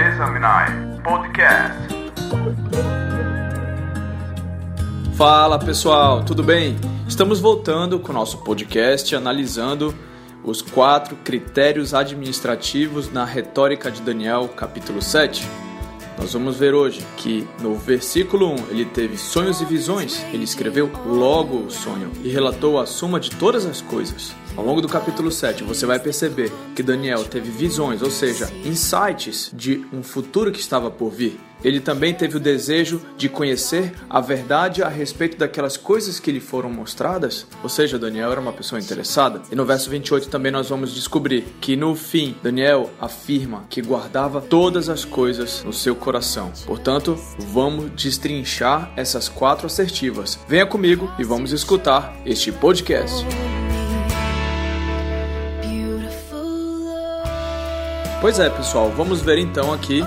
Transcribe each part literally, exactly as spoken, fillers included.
Examinai Podcast. Fala pessoal, tudo bem? Estamos voltando com o nosso podcast analisando os quatro critérios administrativos na retórica de Daniel, capítulo sete. Nós vamos ver hoje que no versículo um ele teve sonhos e visões, ele escreveu logo o sonho e relatou a soma de todas as coisas. Ao longo do capítulo sete você vai perceber que Daniel teve visões, ou seja, insights de um futuro que estava por vir. Ele também teve o desejo de conhecer a verdade a respeito daquelas coisas que lhe foram mostradas. Ou seja, Daniel era uma pessoa interessada. E no verso vinte e oito também nós vamos descobrir que no fim, Daniel afirma que guardava todas as coisas no seu coração. Portanto, vamos destrinchar essas quatro assertivas. Venha comigo e vamos escutar este podcast. Pois é, pessoal, vamos ver então aqui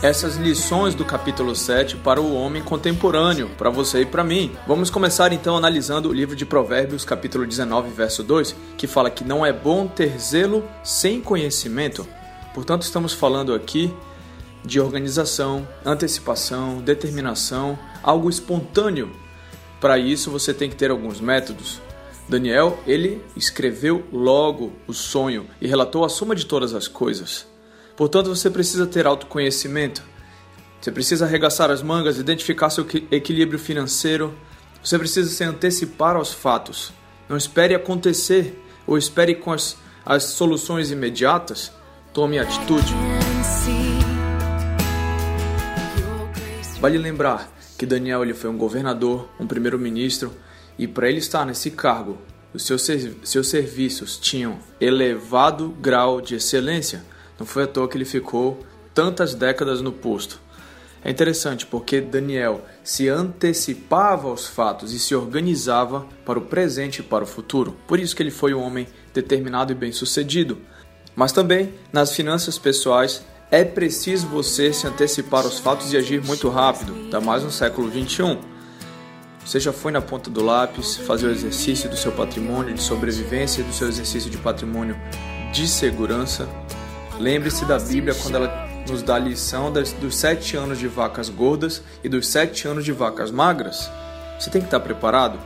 essas lições do capítulo sete para o homem contemporâneo, para você e para mim. Vamos começar então analisando o livro de Provérbios, capítulo dezenove, verso dois, que fala que não é bom ter zelo sem conhecimento. Portanto, estamos falando aqui de organização, antecipação, determinação, algo espontâneo. Para isso, você tem que ter alguns métodos. Daniel, ele escreveu logo o sonho e relatou a soma de todas as coisas. Portanto, você precisa ter autoconhecimento, você precisa arregaçar as mangas, identificar seu equilíbrio financeiro, você precisa se antecipar aos fatos. Não espere acontecer ou espere com as, as soluções imediatas, tome atitude. Vale lembrar que Daniel ele foi um governador, um primeiro-ministro, e para ele estar nesse cargo, os seus, seus serviços tinham elevado grau de excelência. Não foi à toa que ele ficou tantas décadas no posto. É interessante porque Daniel se antecipava aos fatos e se organizava para o presente e para o futuro. Por isso que ele foi um homem determinado e bem-sucedido. Mas também, nas finanças pessoais, é preciso você se antecipar aos fatos e agir muito rápido, ainda mais no século vinte e um. Você já foi na ponta do lápis fazer o exercício do seu patrimônio de sobrevivência e do seu exercício de patrimônio de segurança? Lembre-se da Bíblia quando ela nos dá a lição das, dos sete anos de vacas gordas e dos sete anos de vacas magras. Você tem que estar preparado.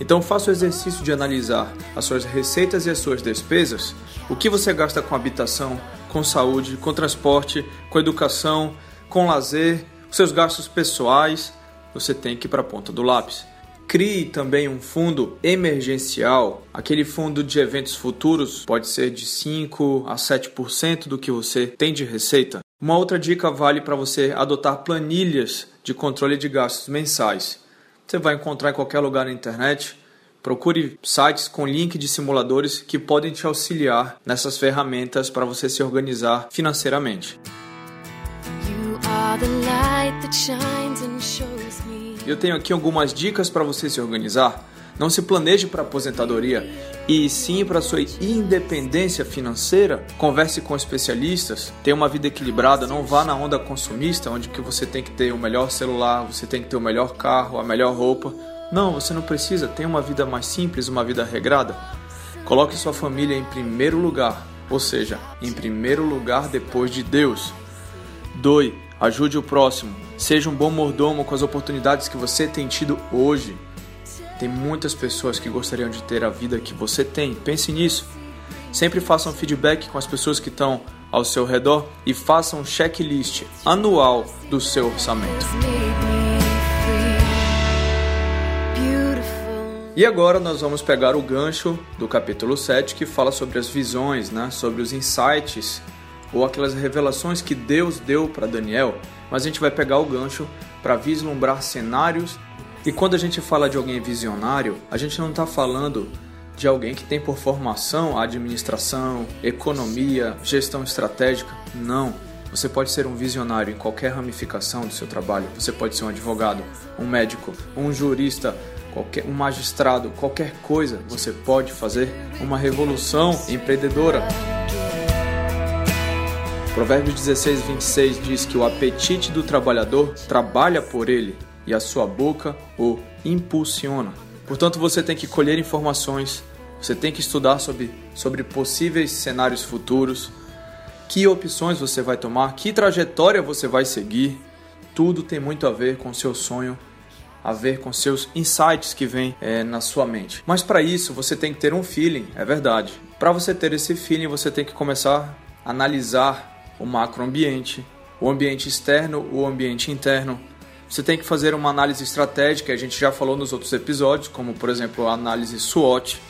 Então faça o exercício de analisar as suas receitas e as suas despesas. O que você gasta com habitação, com saúde, com transporte, com educação, com lazer, com seus gastos pessoais. Você tem que ir para a ponta do lápis. Crie também um fundo emergencial, aquele fundo de eventos futuros, pode ser de cinco por cento a sete por cento do que você tem de receita. Uma outra dica vale para você adotar planilhas de controle de gastos mensais. Você vai encontrar em qualquer lugar na internet, procure sites com link de simuladores que podem te auxiliar nessas ferramentas para você se organizar financeiramente. Eu tenho aqui algumas dicas para você se organizar. Não se planeje para a aposentadoria, e sim para a sua independência financeira. Converse com especialistas, tenha uma vida equilibrada, não vá na onda consumista, onde que você tem que ter o melhor celular, você tem que ter o melhor carro, a melhor roupa. Não, você não precisa, tenha uma vida mais simples, uma vida regrada. Coloque sua família em primeiro lugar, ou seja, em primeiro lugar depois de Deus. Doe, ajude o próximo. Seja um bom mordomo com as oportunidades que você tem tido hoje. Tem muitas pessoas que gostariam de ter a vida que você tem. Pense nisso. Sempre faça um feedback com as pessoas que estão ao seu redor e faça um checklist anual do seu orçamento. E agora nós vamos pegar o gancho do capítulo sete que fala sobre as visões, né? Sobre os insights ou aquelas revelações que Deus deu para Daniel. Mas a gente vai pegar o gancho para vislumbrar cenários. E quando a gente fala de alguém visionário, a gente não está falando de alguém que tem por formação administração, economia, gestão estratégica. Não. Você pode ser um visionário em qualquer ramificação do seu trabalho. Você pode ser um advogado, um médico, um jurista, qualquer, um magistrado, qualquer coisa. Você pode fazer uma revolução empreendedora. Provérbios dezesseis, vinte e seis diz que o apetite do trabalhador trabalha por ele e a sua boca o impulsiona. Portanto, você tem que colher informações, você tem que estudar sobre sobre possíveis cenários futuros, que opções você vai tomar, que trajetória você vai seguir. Tudo tem muito a ver com seu sonho, a ver com seus insights que vêm é, na sua mente. Mas para isso você tem que ter um feeling, é verdade. Para você ter esse feeling, você tem que começar a analisar o macroambiente, o ambiente externo, o ambiente interno. Você tem que fazer uma análise estratégica, a gente já falou nos outros episódios, como por exemplo a análise SWOT.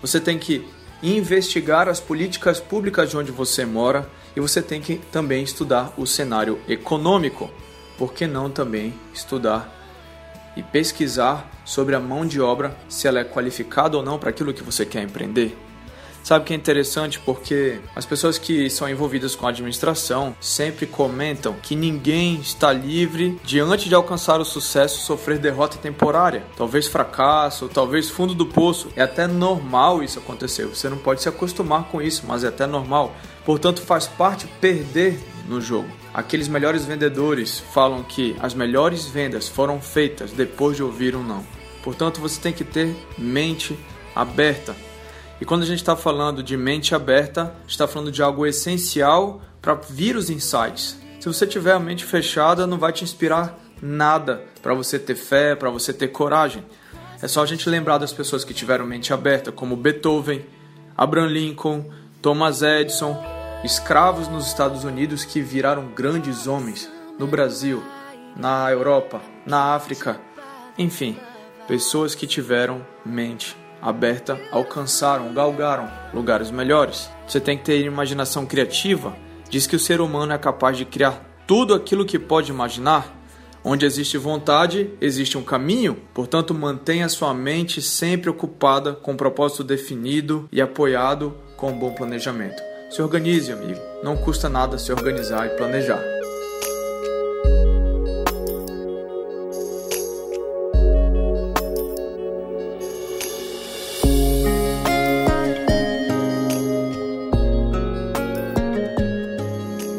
Você tem que investigar as políticas públicas de onde você mora e você tem que também estudar o cenário econômico. Por que não também estudar e pesquisar sobre a mão de obra, se ela é qualificada ou não para aquilo que você quer empreender? Sabe que é interessante? Porque as pessoas que são envolvidas com a administração sempre comentam que ninguém está livre de, antes de alcançar o sucesso, sofrer derrota temporária. Talvez fracasso, talvez fundo do poço. É até normal isso acontecer. Você não pode se acostumar com isso, mas é até normal. Portanto, faz parte perder no jogo. Aqueles melhores vendedores falam que as melhores vendas foram feitas depois de ouvir um não. Portanto, você tem que ter mente aberta. E quando a gente está falando de mente aberta, a gente está falando de algo essencial para vir os insights. Se você tiver a mente fechada, não vai te inspirar nada para você ter fé, para você ter coragem. É só a gente lembrar das pessoas que tiveram mente aberta, como Beethoven, Abraham Lincoln, Thomas Edison, escravos nos Estados Unidos que viraram grandes homens no Brasil, na Europa, na África. Enfim, pessoas que tiveram mente aberta. aberta, alcançaram, galgaram lugares melhores. Você tem que ter imaginação criativa. Diz que o ser humano é capaz de criar tudo aquilo que pode imaginar. Onde existe vontade, existe um caminho. Portanto, mantenha sua mente sempre ocupada com um propósito definido e apoiado com um bom planejamento. Se organize, amigo. Não custa nada se organizar e planejar.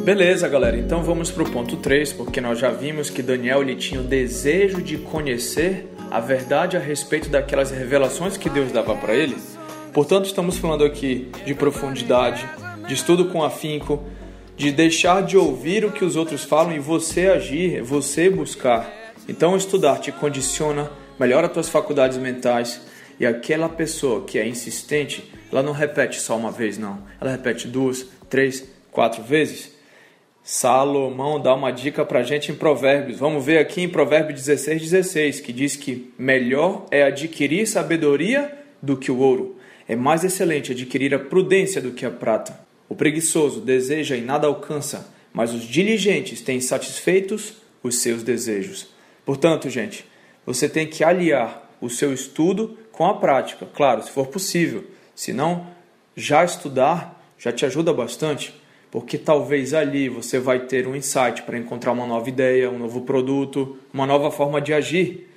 Beleza, galera, então vamos para o ponto três, porque nós já vimos que Daniel ele tinha o desejo de conhecer a verdade a respeito daquelas revelações que Deus dava para ele. Portanto, estamos falando aqui de profundidade, de estudo com afinco, de deixar de ouvir o que os outros falam e você agir, você buscar. Então, estudar te condiciona, melhora as tuas faculdades mentais. E aquela pessoa que é insistente, ela não repete só uma vez, não. Ela repete duas, três, quatro vezes. Salomão dá uma dica pra gente em Provérbios. Vamos ver aqui em Provérbios dezesseis, dezesseis, que diz que melhor é adquirir sabedoria do que o ouro. É mais excelente adquirir a prudência do que a prata. O preguiçoso deseja e nada alcança, mas os diligentes têm satisfeitos os seus desejos. Portanto, gente, você tem que aliar o seu estudo com a prática. Claro, se for possível. Se não, já estudar já te ajuda bastante. Porque talvez ali você vai ter um insight para encontrar uma nova ideia, um novo produto, uma nova forma de agir.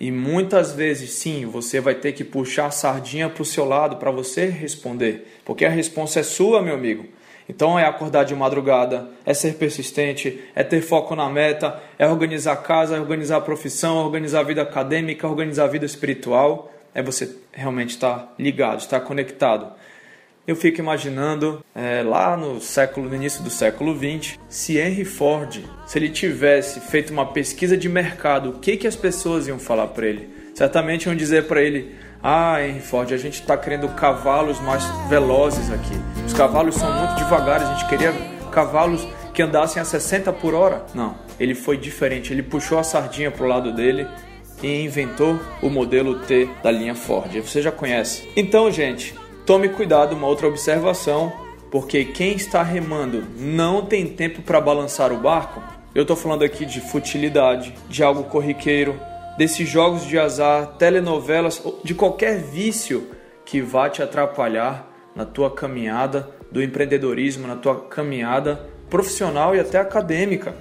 E muitas vezes, sim, você vai ter que puxar a sardinha para o seu lado para você responder. Porque a resposta é sua, meu amigo. Então é acordar de madrugada, é ser persistente, é ter foco na meta, é organizar a casa, é organizar a profissão, é organizar a vida acadêmica, é organizar a vida espiritual. É você realmente estar ligado, estar conectado. Eu fico imaginando, é, lá no século, no início do século vinte, se Henry Ford, se ele tivesse feito uma pesquisa de mercado, o que, que as pessoas iam falar para ele? Certamente iam dizer para ele, ah, Henry Ford, a gente está querendo cavalos mais velozes aqui. Os cavalos são muito devagares, a gente queria cavalos que andassem a sessenta por hora. Não, ele foi diferente, ele puxou a sardinha para o lado dele e inventou o modelo T da linha Ford. Você já conhece. Então, gente, tome cuidado, uma outra observação, porque quem está remando não tem tempo para balançar o barco. Eu estou falando aqui de futilidade, de algo corriqueiro, desses jogos de azar, telenovelas, de qualquer vício que vá te atrapalhar na tua caminhada do empreendedorismo, na tua caminhada profissional e até acadêmica.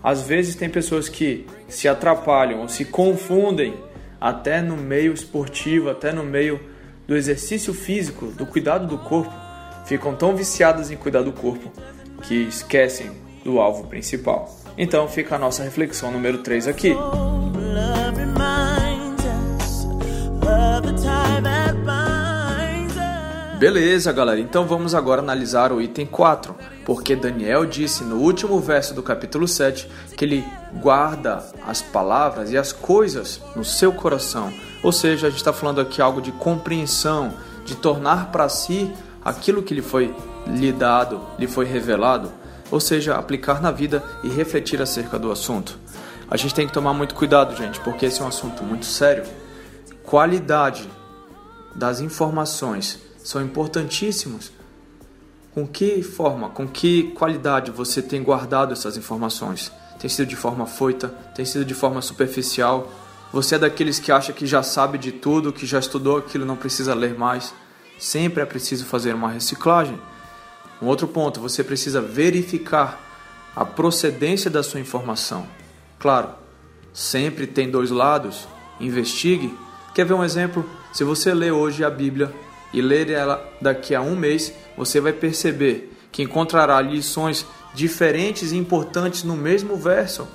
Às vezes tem pessoas que se atrapalham ou se confundem até no meio esportivo, até no meio do exercício físico, do cuidado do corpo, ficam tão viciadas em cuidar do corpo que esquecem do alvo principal. Então fica a nossa reflexão número três aqui. Beleza, galera, então vamos agora analisar o item quatro, porque Daniel disse no último verso do capítulo sete que ele guarda as palavras e as coisas no seu coração, ou seja, a gente está falando aqui algo de compreensão, de tornar para si aquilo que lhe foi lhe dado, lhe foi revelado, ou seja, aplicar na vida e refletir acerca do assunto. A gente tem que tomar muito cuidado, gente, porque esse é um assunto muito sério. Qualidade das informações são importantíssimos. Com que forma, com que qualidade você tem guardado essas informações? Tem sido de forma foita? Tem sido de forma superficial? Você é daqueles que acha que já sabe de tudo, que já estudou aquilo, não precisa ler mais? Sempre é preciso fazer uma reciclagem. Um outro ponto, você precisa verificar a procedência da sua informação. Claro, sempre tem dois lados, investigue. Quer ver um exemplo? Se você lê hoje a Bíblia e ler ela daqui a um mês, você vai perceber que encontrará lições diferentes e importantes no mesmo verso.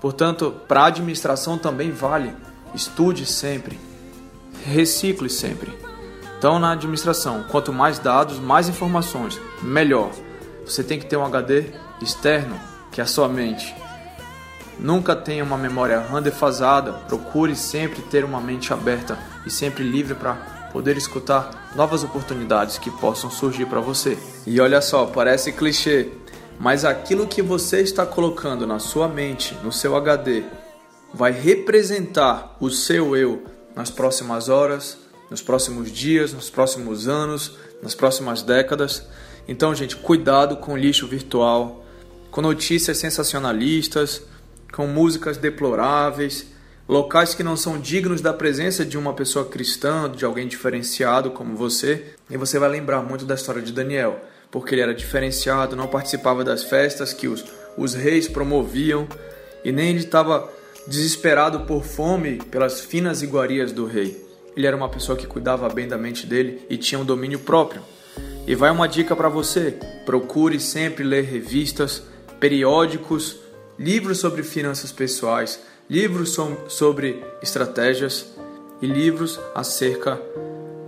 Portanto, para a administração também vale. Estude sempre. Recicle sempre. Então, na administração, quanto mais dados, mais informações, melhor. Você tem que ter um H D externo, que é a sua mente. Nunca tenha uma memória RAM defasada. Procure sempre ter uma mente aberta e sempre livre para poder escutar novas oportunidades que possam surgir para você. E olha só, parece clichê, mas aquilo que você está colocando na sua mente, no seu H D, vai representar o seu eu nas próximas horas, nos próximos dias, nos próximos anos, nas próximas décadas. Então, gente, cuidado com lixo virtual, com notícias sensacionalistas, com músicas deploráveis, locais que não são dignos da presença de uma pessoa cristã, de alguém diferenciado como você. E você vai lembrar muito da história de Daniel, porque ele era diferenciado, não participava das festas que os, os reis promoviam, e nem ele estava desesperado por fome pelas finas iguarias do rei. Ele era uma pessoa que cuidava bem da mente dele e tinha um domínio próprio. E vai uma dica para você, procure sempre ler revistas, periódicos, livros sobre finanças pessoais, livros sobre estratégias e livros acerca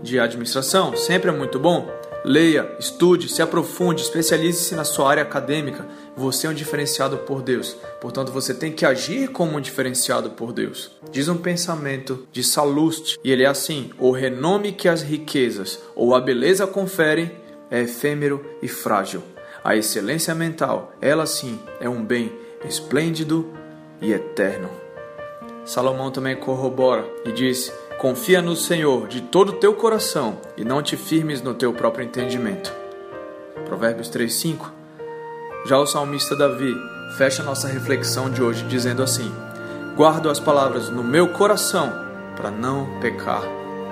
de administração. Sempre é muito bom. Leia, estude, se aprofunde, especialize-se na sua área acadêmica. Você é um diferenciado por Deus. Portanto, você tem que agir como um diferenciado por Deus. Diz um pensamento de Saluste, e ele é assim: o renome que as riquezas ou a beleza conferem é efêmero e frágil. A excelência mental, ela sim, é um bem esplêndido e eterno. Salomão também corrobora e diz: confia no Senhor de todo o teu coração e não te firmes no teu próprio entendimento. Provérbios três, cinco. Já o salmista Davi fecha nossa reflexão de hoje dizendo assim: guardo as palavras no meu coração para não pecar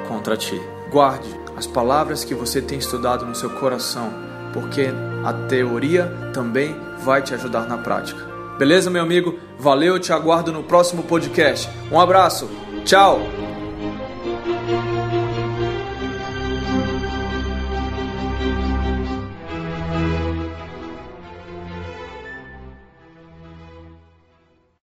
contra ti. Guarde as palavras que você tem estudado no seu coração, porque a teoria também vai te ajudar na prática. Beleza, meu amigo? Valeu, eu te aguardo no próximo podcast. Um abraço, tchau!